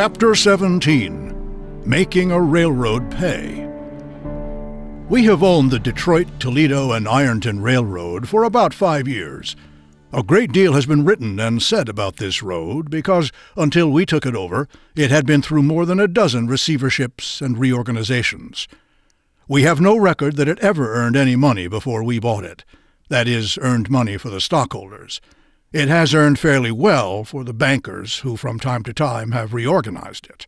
Chapter 17, Making a Railroad Pay. We have owned the Detroit, Toledo, and Ironton Railroad for about 5 years. A great deal has been written and said about this road because, until we took it over, it had been through more than a dozen receiverships and reorganizations. We have no record that it ever earned any money before we bought it, that is, earned money for the stockholders. It has earned fairly well for the bankers who from time to time have reorganized it.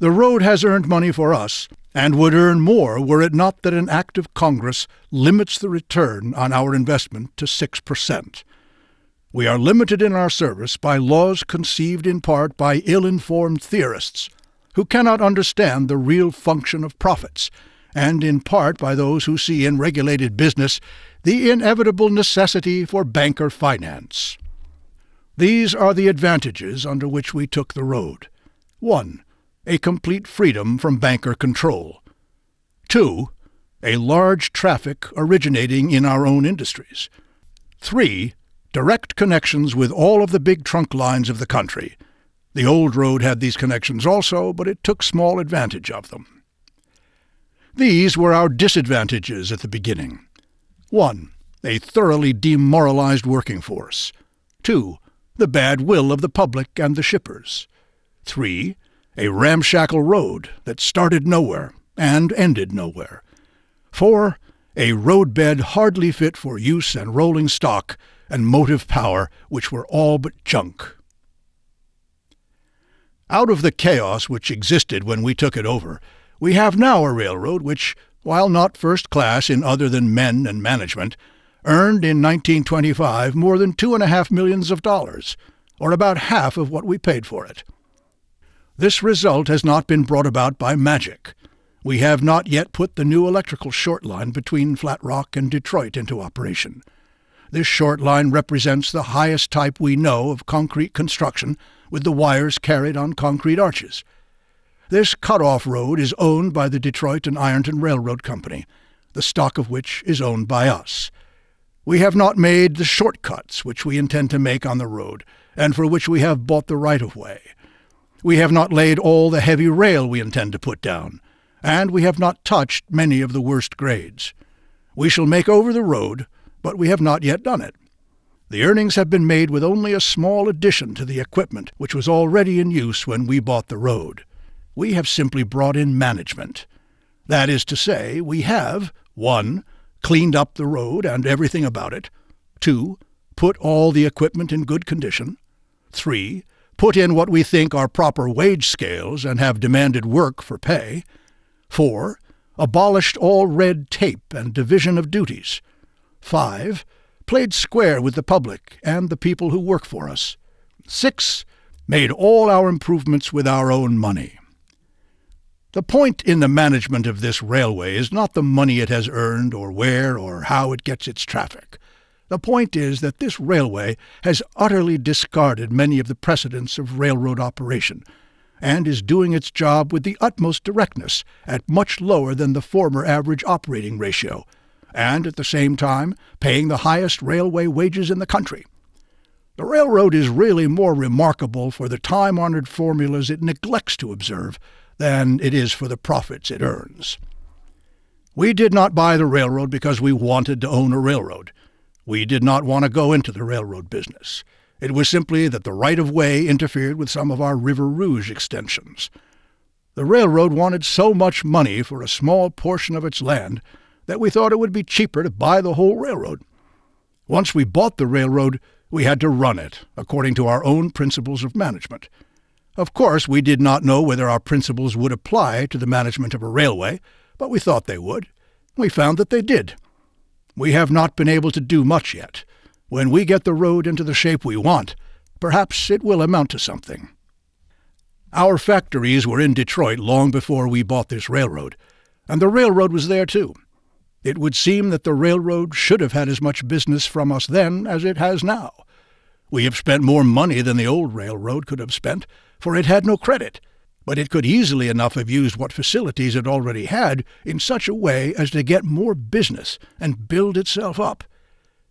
The road has earned money for us, and would earn more were it not that an act of Congress limits the return on our investment to 6%. We are limited in our service by laws conceived in part by ill-informed theorists who cannot understand the real function of profits, and in part by those who see in regulated business the inevitable necessity for banker finance. These are the advantages under which we took the road. 1. A complete freedom from banker control. 2. A large traffic originating in our own industries. 3. Direct connections with all of the big trunk lines of the country. The old road had these connections also, but it took small advantage of them. These were our disadvantages at the beginning. 1. A thoroughly demoralized working force. 2. The bad will of the public and the shippers. 3. A ramshackle road that started nowhere and ended nowhere. 4. A roadbed hardly fit for use and rolling stock and motive power, which were all but junk. Out of the chaos which existed when we took it over, we have now a railroad which, while not first class in other than men and management, earned in 1925 more than $2.5 million, or about half of what we paid for it. This result has not been brought about by magic. We have not yet put the new electrical short line between Flat Rock and Detroit into operation. This short line represents the highest type we know of concrete construction, with the wires carried on concrete arches. This cut-off road is owned by the Detroit and Ironton Railroad Company, the stock of which is owned by us. We have not made the shortcuts which we intend to make on the road, and for which we have bought the right-of-way. We have not laid all the heavy rail we intend to put down, and we have not touched many of the worst grades. We shall make over the road, but we have not yet done it. The earnings have been made with only a small addition to the equipment which was already in use when we bought the road. We have simply brought in management. That is to say, we have, 1. Cleaned up the road and everything about it. 2. Put all the equipment in good condition. 3. Put in what we think are proper wage scales and have demanded work for pay. 4. Abolished all red tape and division of duties. 5. Played square with the public and the people who work for us. 6. Made all our improvements with our own money. The point in the management of this railway is not the money it has earned or where or how it gets its traffic. The point is that this railway has utterly discarded many of the precedents of railroad operation and is doing its job with the utmost directness at much lower than the former average operating ratio and, at the same time, paying the highest railway wages in the country. The railroad is really more remarkable for the time-honored formulas it neglects to observe than it is for the profits it earns. We did not buy the railroad because we wanted to own a railroad. We did not want to go into the railroad business. It was simply that the right-of-way interfered with some of our River Rouge extensions. The railroad wanted so much money for a small portion of its land that we thought it would be cheaper to buy the whole railroad. Once we bought the railroad, we had to run it according to our own principles of management. Of course, we did not know whether our principles would apply to the management of a railway, but we thought they would. We found that they did. We have not been able to do much yet. When we get the road into the shape we want, perhaps it will amount to something. Our factories were in Detroit long before we bought this railroad, and the railroad was there too. It would seem that the railroad should have had as much business from us then as it has now. We have spent more money than the old railroad could have spent, for it had no credit, but it could easily enough have used what facilities it already had in such a way as to get more business and build itself up.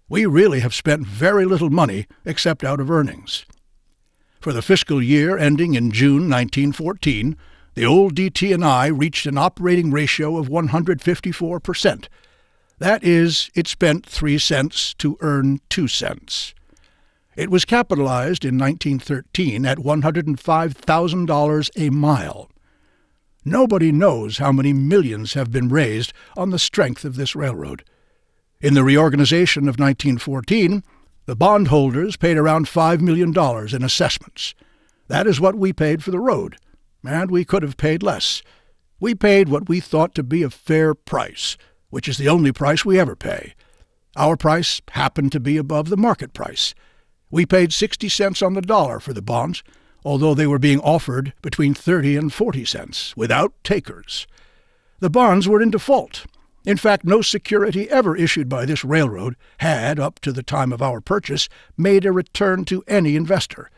We really have spent very little money except out of earnings. For the fiscal year ending in June 1914, the old DT&I reached an operating ratio of 154%. That is, it spent 3 cents to earn 2 cents. It was capitalized in 1913 at $105,000 a mile. Nobody knows how many millions have been raised on the strength of this railroad. In the reorganization of 1914, the bondholders paid around $5 million in assessments. That is what we paid for the road, and we could have paid less. We paid what we thought to be a fair price, which is the only price we ever pay. Our price happened to be above the market price. We paid 60 cents on the dollar for the bonds, although they were being offered between 30 and 40 cents, without takers. The bonds were in default. In fact, no security ever issued by this railroad had, up to the time of our purchase, made a return to any investor.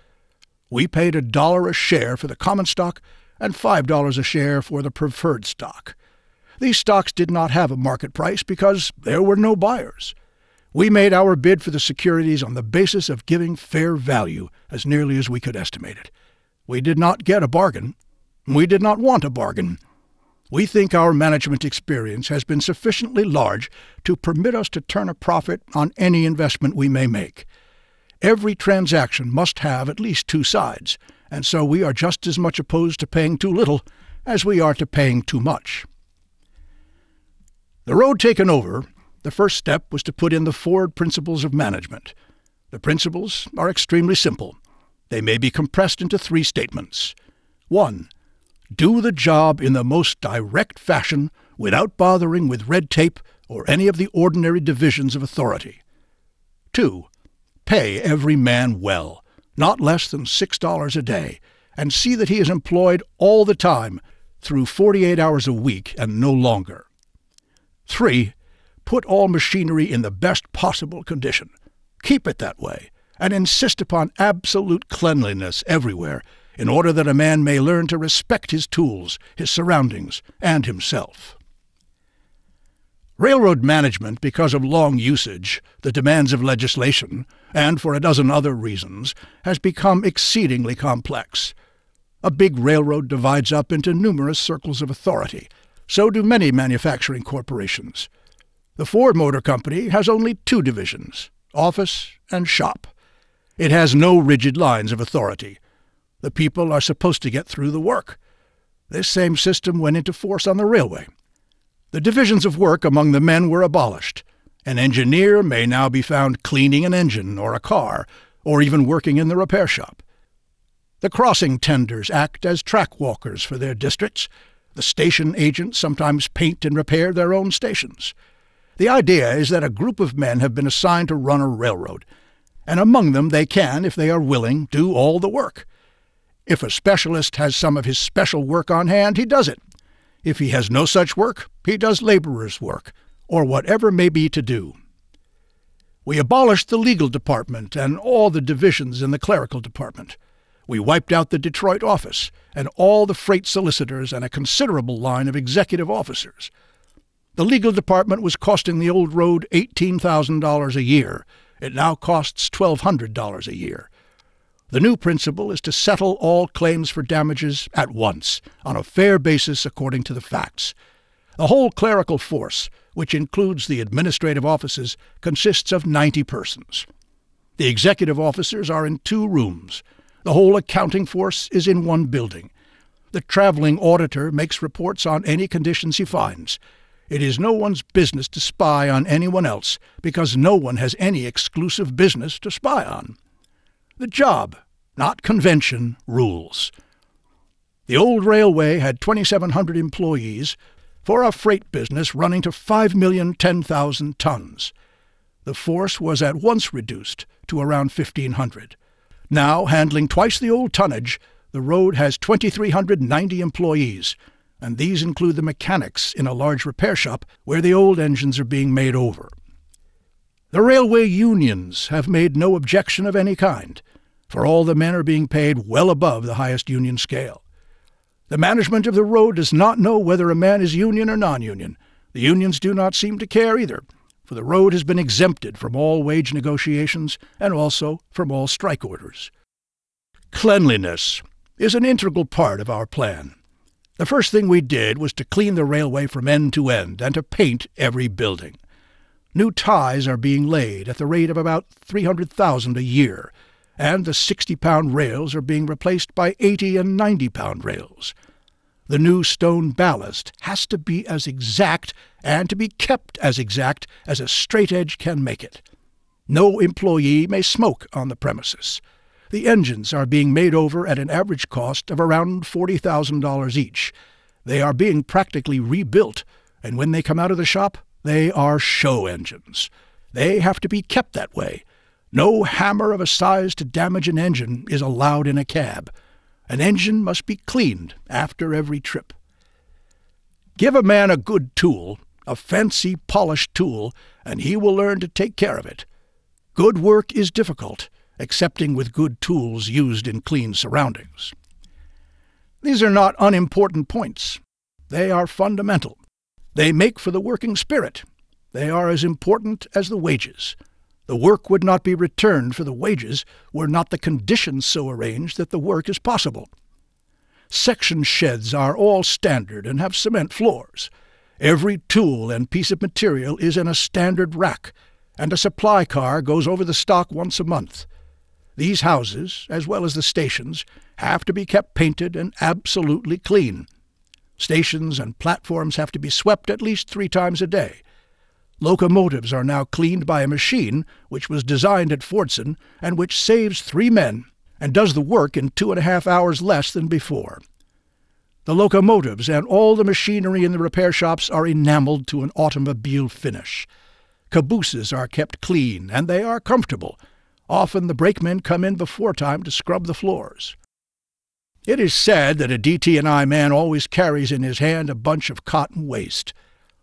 We paid $1 a share for the common stock and $5 a share for the preferred stock. These stocks did not have a market price because there were no buyers. We made our bid for the securities on the basis of giving fair value, as nearly as we could estimate it. We did not get a bargain. We did not want a bargain. We think our management experience has been sufficiently large to permit us to turn a profit on any investment we may make. Every transaction must have at least two sides, and so we are just as much opposed to paying too little as we are to paying too much. The road taken over, the first step was to put in the Ford principles of management. The principles are extremely simple. They may be compressed into 3 statements. 1. Do the job in the most direct fashion without bothering with red tape or any of the ordinary divisions of authority. 2. Pay every man well, not less than $6 a day, and see that he is employed all the time through 48 hours a week and no longer. 3. Put all machinery in the best possible condition. Keep it that way, and insist upon absolute cleanliness everywhere, in order that a man may learn to respect his tools, his surroundings, and himself. Railroad management, because of long usage, the demands of legislation, and for a dozen other reasons, has become exceedingly complex. A big railroad divides up into numerous circles of authority. So do many manufacturing corporations. The Ford Motor Company has only 2 divisions, office and shop. It has no rigid lines of authority. The people are supposed to get through the work. This same system went into force on the railway. The divisions of work among the men were abolished. An engineer may now be found cleaning an engine or a car, or even working in the repair shop. The crossing tenders act as track walkers for their districts. The station agents sometimes paint and repair their own stations. The idea is that a group of men have been assigned to run a railroad, and among them they can, if they are willing, do all the work. If a specialist has some of his special work on hand, he does it. If he has no such work, he does laborer's work, or whatever may be to do. We abolished the legal department and all the divisions in the clerical department. We wiped out the Detroit office and all the freight solicitors and a considerable line of executive officers. The legal department was costing the old road $18,000 a year. It now costs $1,200 a year. The new principle is to settle all claims for damages at once, on a fair basis according to the facts. The whole clerical force, which includes the administrative offices, consists of 90 persons. The executive officers are in 2 rooms. The whole accounting force is in 1 building. The traveling auditor makes reports on any conditions he finds. It is no one's business to spy on anyone else, because no one has any exclusive business to spy on. The job, not convention, rules. The old railway had 2,700 employees for a freight business running to 5,010,000 tons. The force was at once reduced to around 1,500. Now, handling twice the old tonnage, the road has 2,390 employees, and these include the mechanics in a large repair shop where the old engines are being made over. The railway unions have made no objection of any kind, for all the men are being paid well above the highest union scale. The management of the road does not know whether a man is union or non-union. The unions do not seem to care either, for the road has been exempted from all wage negotiations and also from all strike orders. Cleanliness is an integral part of our plan. The first thing we did was to clean the railway from end to end and to paint every building. New ties are being laid at the rate of about 300,000 a year, and the 60-pound rails are being replaced by 80 and 90-pound rails. The new stone ballast has to be as exact and to be kept as exact as a straight edge can make it. No employee may smoke on the premises. The engines are being made over at an average cost of around $40,000 each. They are being practically rebuilt, and when they come out of the shop, they are show engines. They have to be kept that way. No hammer of a size to damage an engine is allowed in a cab. An engine must be cleaned after every trip. Give a man a good tool, a fancy, polished tool, and he will learn to take care of it. Good work is difficult, excepting with good tools used in clean surroundings. These are not unimportant points. They are fundamental. They make for the working spirit. They are as important as the wages. The work would not be returned for the wages were not the conditions so arranged that the work is possible. Section sheds are all standard and have cement floors. Every tool and piece of material is in a standard rack, and a supply car goes over the stock once a month. These houses, as well as the stations, have to be kept painted and absolutely clean. Stations and platforms have to be swept at least 3 times a day. Locomotives are now cleaned by a machine which was designed at Fordson and which saves 3 men and does the work in 2.5 hours less than before. The locomotives and all the machinery in the repair shops are enameled to an automobile finish. Cabooses are kept clean, and they are comfortable. Often the brakemen come in before time to scrub the floors. It is said that a DT&I man always carries in his hand a bunch of cotton waste.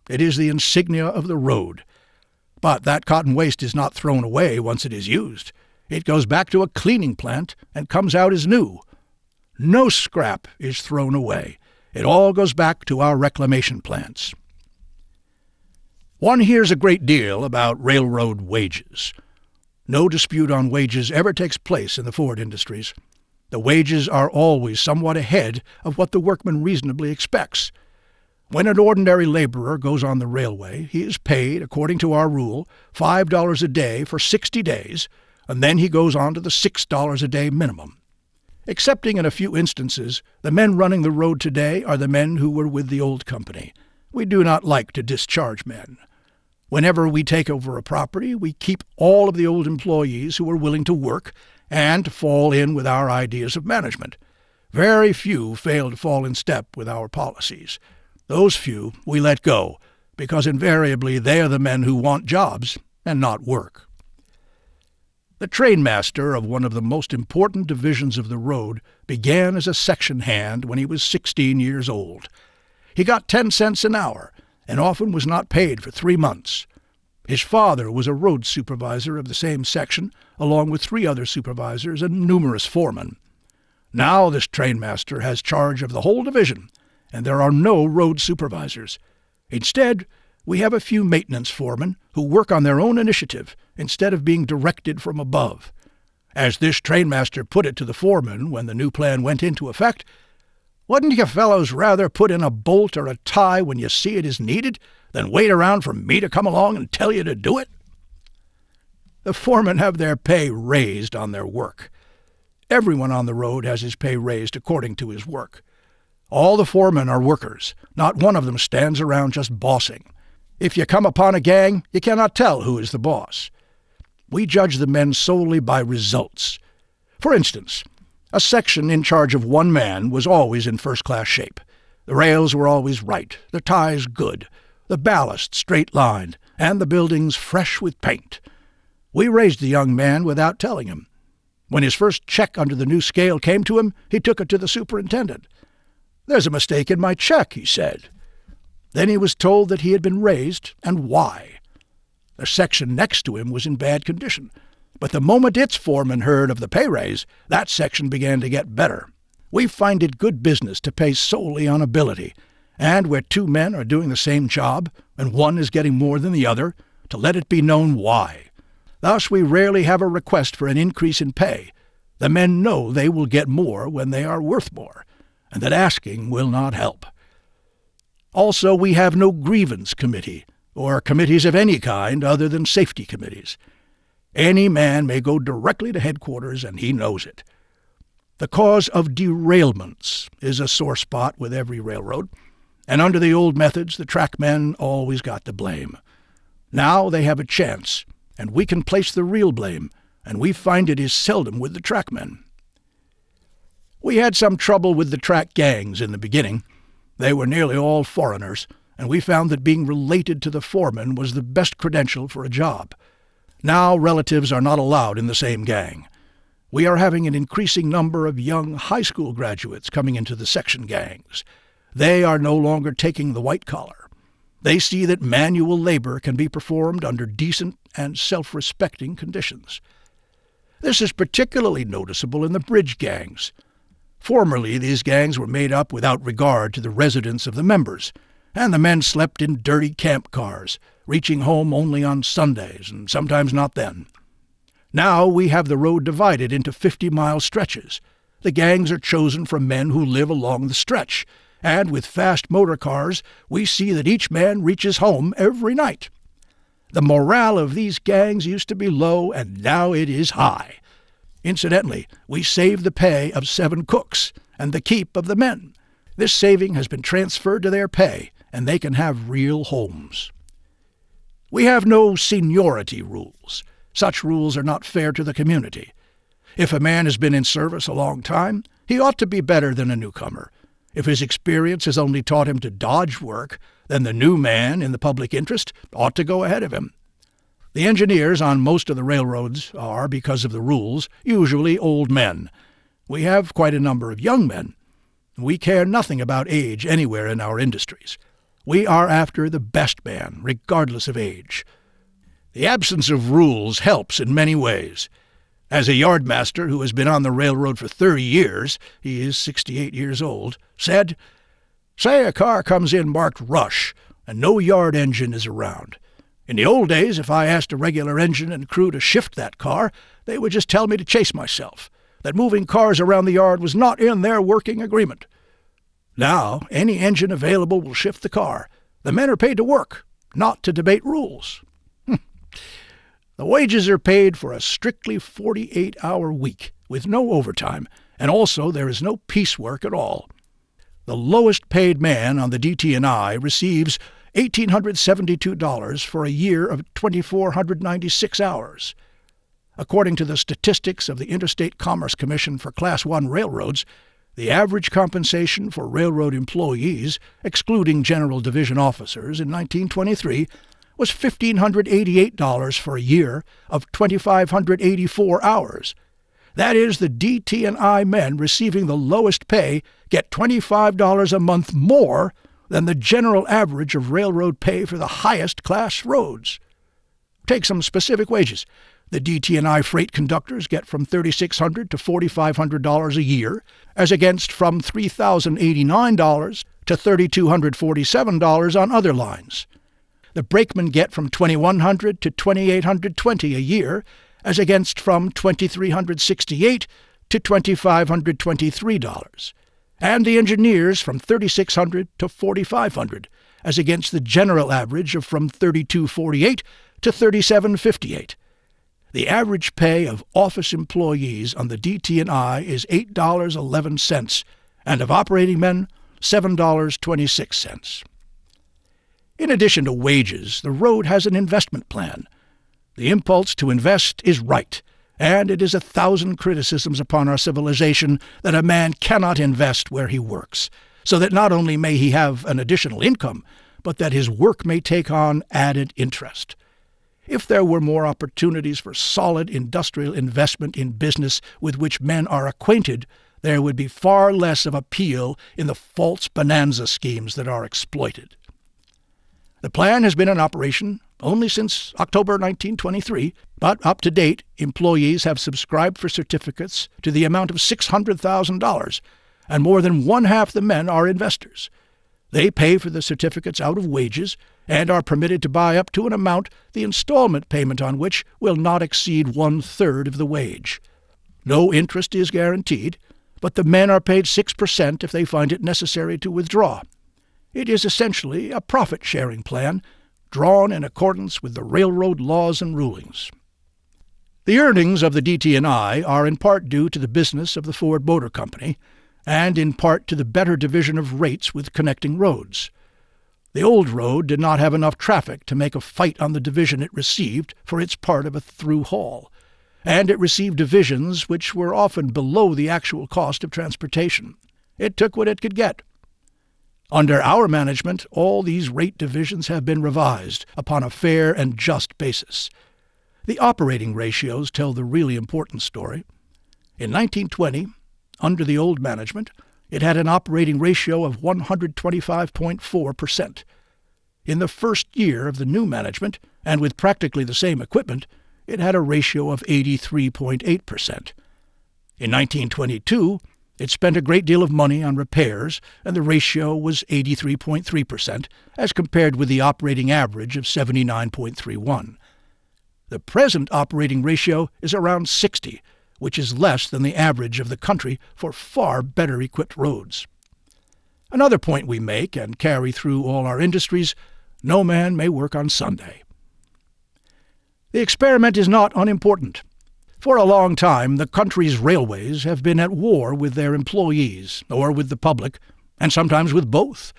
It is the insignia of the road. But that cotton waste is not thrown away once it is used. It goes back to a cleaning plant and comes out as new. No scrap is thrown away. It all goes back to our reclamation plants. One hears a great deal about railroad wages. No dispute on wages ever takes place in the Ford industries. The wages are always somewhat ahead of what the workman reasonably expects. When an ordinary laborer goes on the railway, he is paid, according to our rule, $5 a day for 60 days, and then he goes on to the $6 a day minimum. Excepting in a few instances, the men running the road today are the men who were with the old company. We do not like to discharge men. Whenever we take over a property, we keep all of the old employees who are willing to work and to fall in with our ideas of management. Very few fail to fall in step with our policies. Those few we let go, because invariably they are the men who want jobs and not work. The trainmaster of one of the most important divisions of the road began as a section hand when he was 16 years old. He got 10 cents an hour, and often was not paid for 3 months. His father was a road supervisor of the same section, along with 3 other supervisors and numerous foremen. Now this trainmaster has charge of the whole division, and there are no road supervisors. Instead, we have a few maintenance foremen who work on their own initiative instead of being directed from above. As this trainmaster put it to the foreman when the new plan went into effect, "Wouldn't you fellows rather put in a bolt or a tie when you see it is needed than wait around for me to come along and tell you to do it?" The foremen have their pay raised on their work. Everyone on the road has his pay raised according to his work. All the foremen are workers. Not one of them stands around just bossing. If you come upon a gang, you cannot tell who is the boss. We judge the men solely by results. For instance, a section in charge of 1 man was always in first-class shape. The rails were always right, the ties good, the ballast straight-lined, and the buildings fresh with paint. We raised the young man without telling him. When his first check under the new scale came to him, he took it to the superintendent. "There's a mistake in my check," he said. Then he was told that he had been raised and why. The section next to him was in bad condition. But the moment its foreman heard of the pay raise, that section began to get better. We find it good business to pay solely on ability, and where 2 men are doing the same job, and one is getting more than the other, to let it be known why. Thus we rarely have a request for an increase in pay. The men know they will get more when they are worth more, and that asking will not help. Also, we have no grievance committee, or committees of any kind other than safety committees. Any man may go directly to headquarters, and he knows it. The cause of derailments is a sore spot with every railroad, and under the old methods, the trackmen always got the blame. Now they have a chance, and we can place the real blame, and we find it is seldom with the trackmen. We had some trouble with the track gangs in the beginning. They were nearly all foreigners, and we found that being related to the foreman was the best credential for a job. Now relatives are not allowed in the same gang. We are having an increasing number of young high school graduates coming into the section gangs. They are no longer taking the white collar. They see that manual labor can be performed under decent and self-respecting conditions. This is particularly noticeable in the bridge gangs. Formerly, these gangs were made up without regard to the residence of the members, and the men slept in dirty camp cars, reaching home only on Sundays, and sometimes not then. Now we have the road divided into 50-mile stretches. The gangs are chosen from men who live along the stretch, and with fast motor cars, we see that each man reaches home every night. The morale of these gangs used to be low, and now it is high. Incidentally, we save the pay of 7 cooks and the keep of the men. This saving has been transferred to their pay, and they can have real homes. We have no seniority rules. Such rules are not fair to the community. If a man has been in service a long time, he ought to be better than a newcomer. If his experience has only taught him to dodge work, then the new man in the public interest ought to go ahead of him. The engineers on most of the railroads are, because of the rules, usually old men. We have quite a number of young men. We care nothing about age anywhere in our industries. We are after the best man, regardless of age. The absence of rules helps in many ways. As a yardmaster who has been on the railroad for 30 years, he is 68 years old, said, "Say a car comes in marked rush, and no yard engine is around. In the old days, if I asked a regular engine and crew to shift that car, they would just tell me to chase myself, that moving cars around the yard was not in their working agreement. Now, any engine available will shift the car. The men are paid to work, not to debate rules." The wages are paid for a strictly 48-hour week, with no overtime, and also there is no piecework at all. The lowest-paid man on the DT&I receives $1,872 for a year of 2,496 hours. According to the statistics of the Interstate Commerce Commission for Class I railroads, the average compensation for railroad employees, excluding general division officers, in 1923 was $1,588 for a year of 2,584 hours. That is, the DT&I men receiving the lowest pay get $25 a month more than the general average of railroad pay for the highest-class roads. Take some specific wages. The DT&I freight conductors get from $3,600 to $4,500 a year, as against from $3,089 to $3,247 on other lines. The brakemen get from $2,100 to $2,820 a year, as against from $2,368 to $2,523. And the engineers from $3,600 to $4,500, as against the general average of from $3,248 to $3,758. The average pay of office employees on the DT&I is $8.11, and of operating men, $7.26. In addition to wages, the road has an investment plan. The impulse to invest is right, and it is 1,000 criticisms upon our civilization that a man cannot invest where he works, so that not only may he have an additional income, but that his work may take on added interest. If there were more opportunities for solid industrial investment in business with which men are acquainted, there would be far less of appeal in the false bonanza schemes that are exploited. The plan has been in operation only since October 1923, but up to date, employees have subscribed for certificates to the amount of $600,000, and more than one-half the men are investors. They pay for the certificates out of wages and are permitted to buy up to an amount, the installment payment on which will not exceed one-third of the wage. No interest is guaranteed, but the men are paid 6% if they find it necessary to withdraw. It is essentially a profit-sharing plan, drawn in accordance with the railroad laws and rulings. The earnings of the DT&I are in part due to the business of the Ford Motor Company, and in part to the better division of rates with connecting roads. The old road did not have enough traffic to make a fight on the division it received for its part of a through haul, and it received divisions which were often below the actual cost of transportation. It took what it could get. Under our management, all these rate divisions have been revised upon a fair and just basis. The operating ratios tell the really important story. In 1920, under the old management, it had an operating ratio of 125.4%. In the first year of the new management, and with practically the same equipment, it had a ratio of 83.8%. In 1922, it spent a great deal of money on repairs, and the ratio was 83.3%, as compared with the operating average of 79.31. The present operating ratio is around 60, which is less than the average of the country for far better equipped roads. Another point we make, and carry through all our industries: no man may work on Sunday. The experiment is not unimportant. For a long time, the country's railways have been at war with their employees, or with the public, and sometimes with both.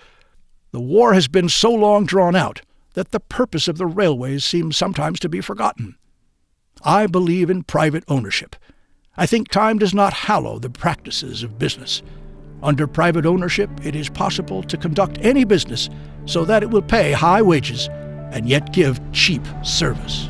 The war has been so long drawn out that the purpose of the railways seems sometimes to be forgotten. I believe in private ownership. I think time does not hallow the practices of business. Under private ownership, it is possible to conduct any business so that it will pay high wages and yet give cheap service.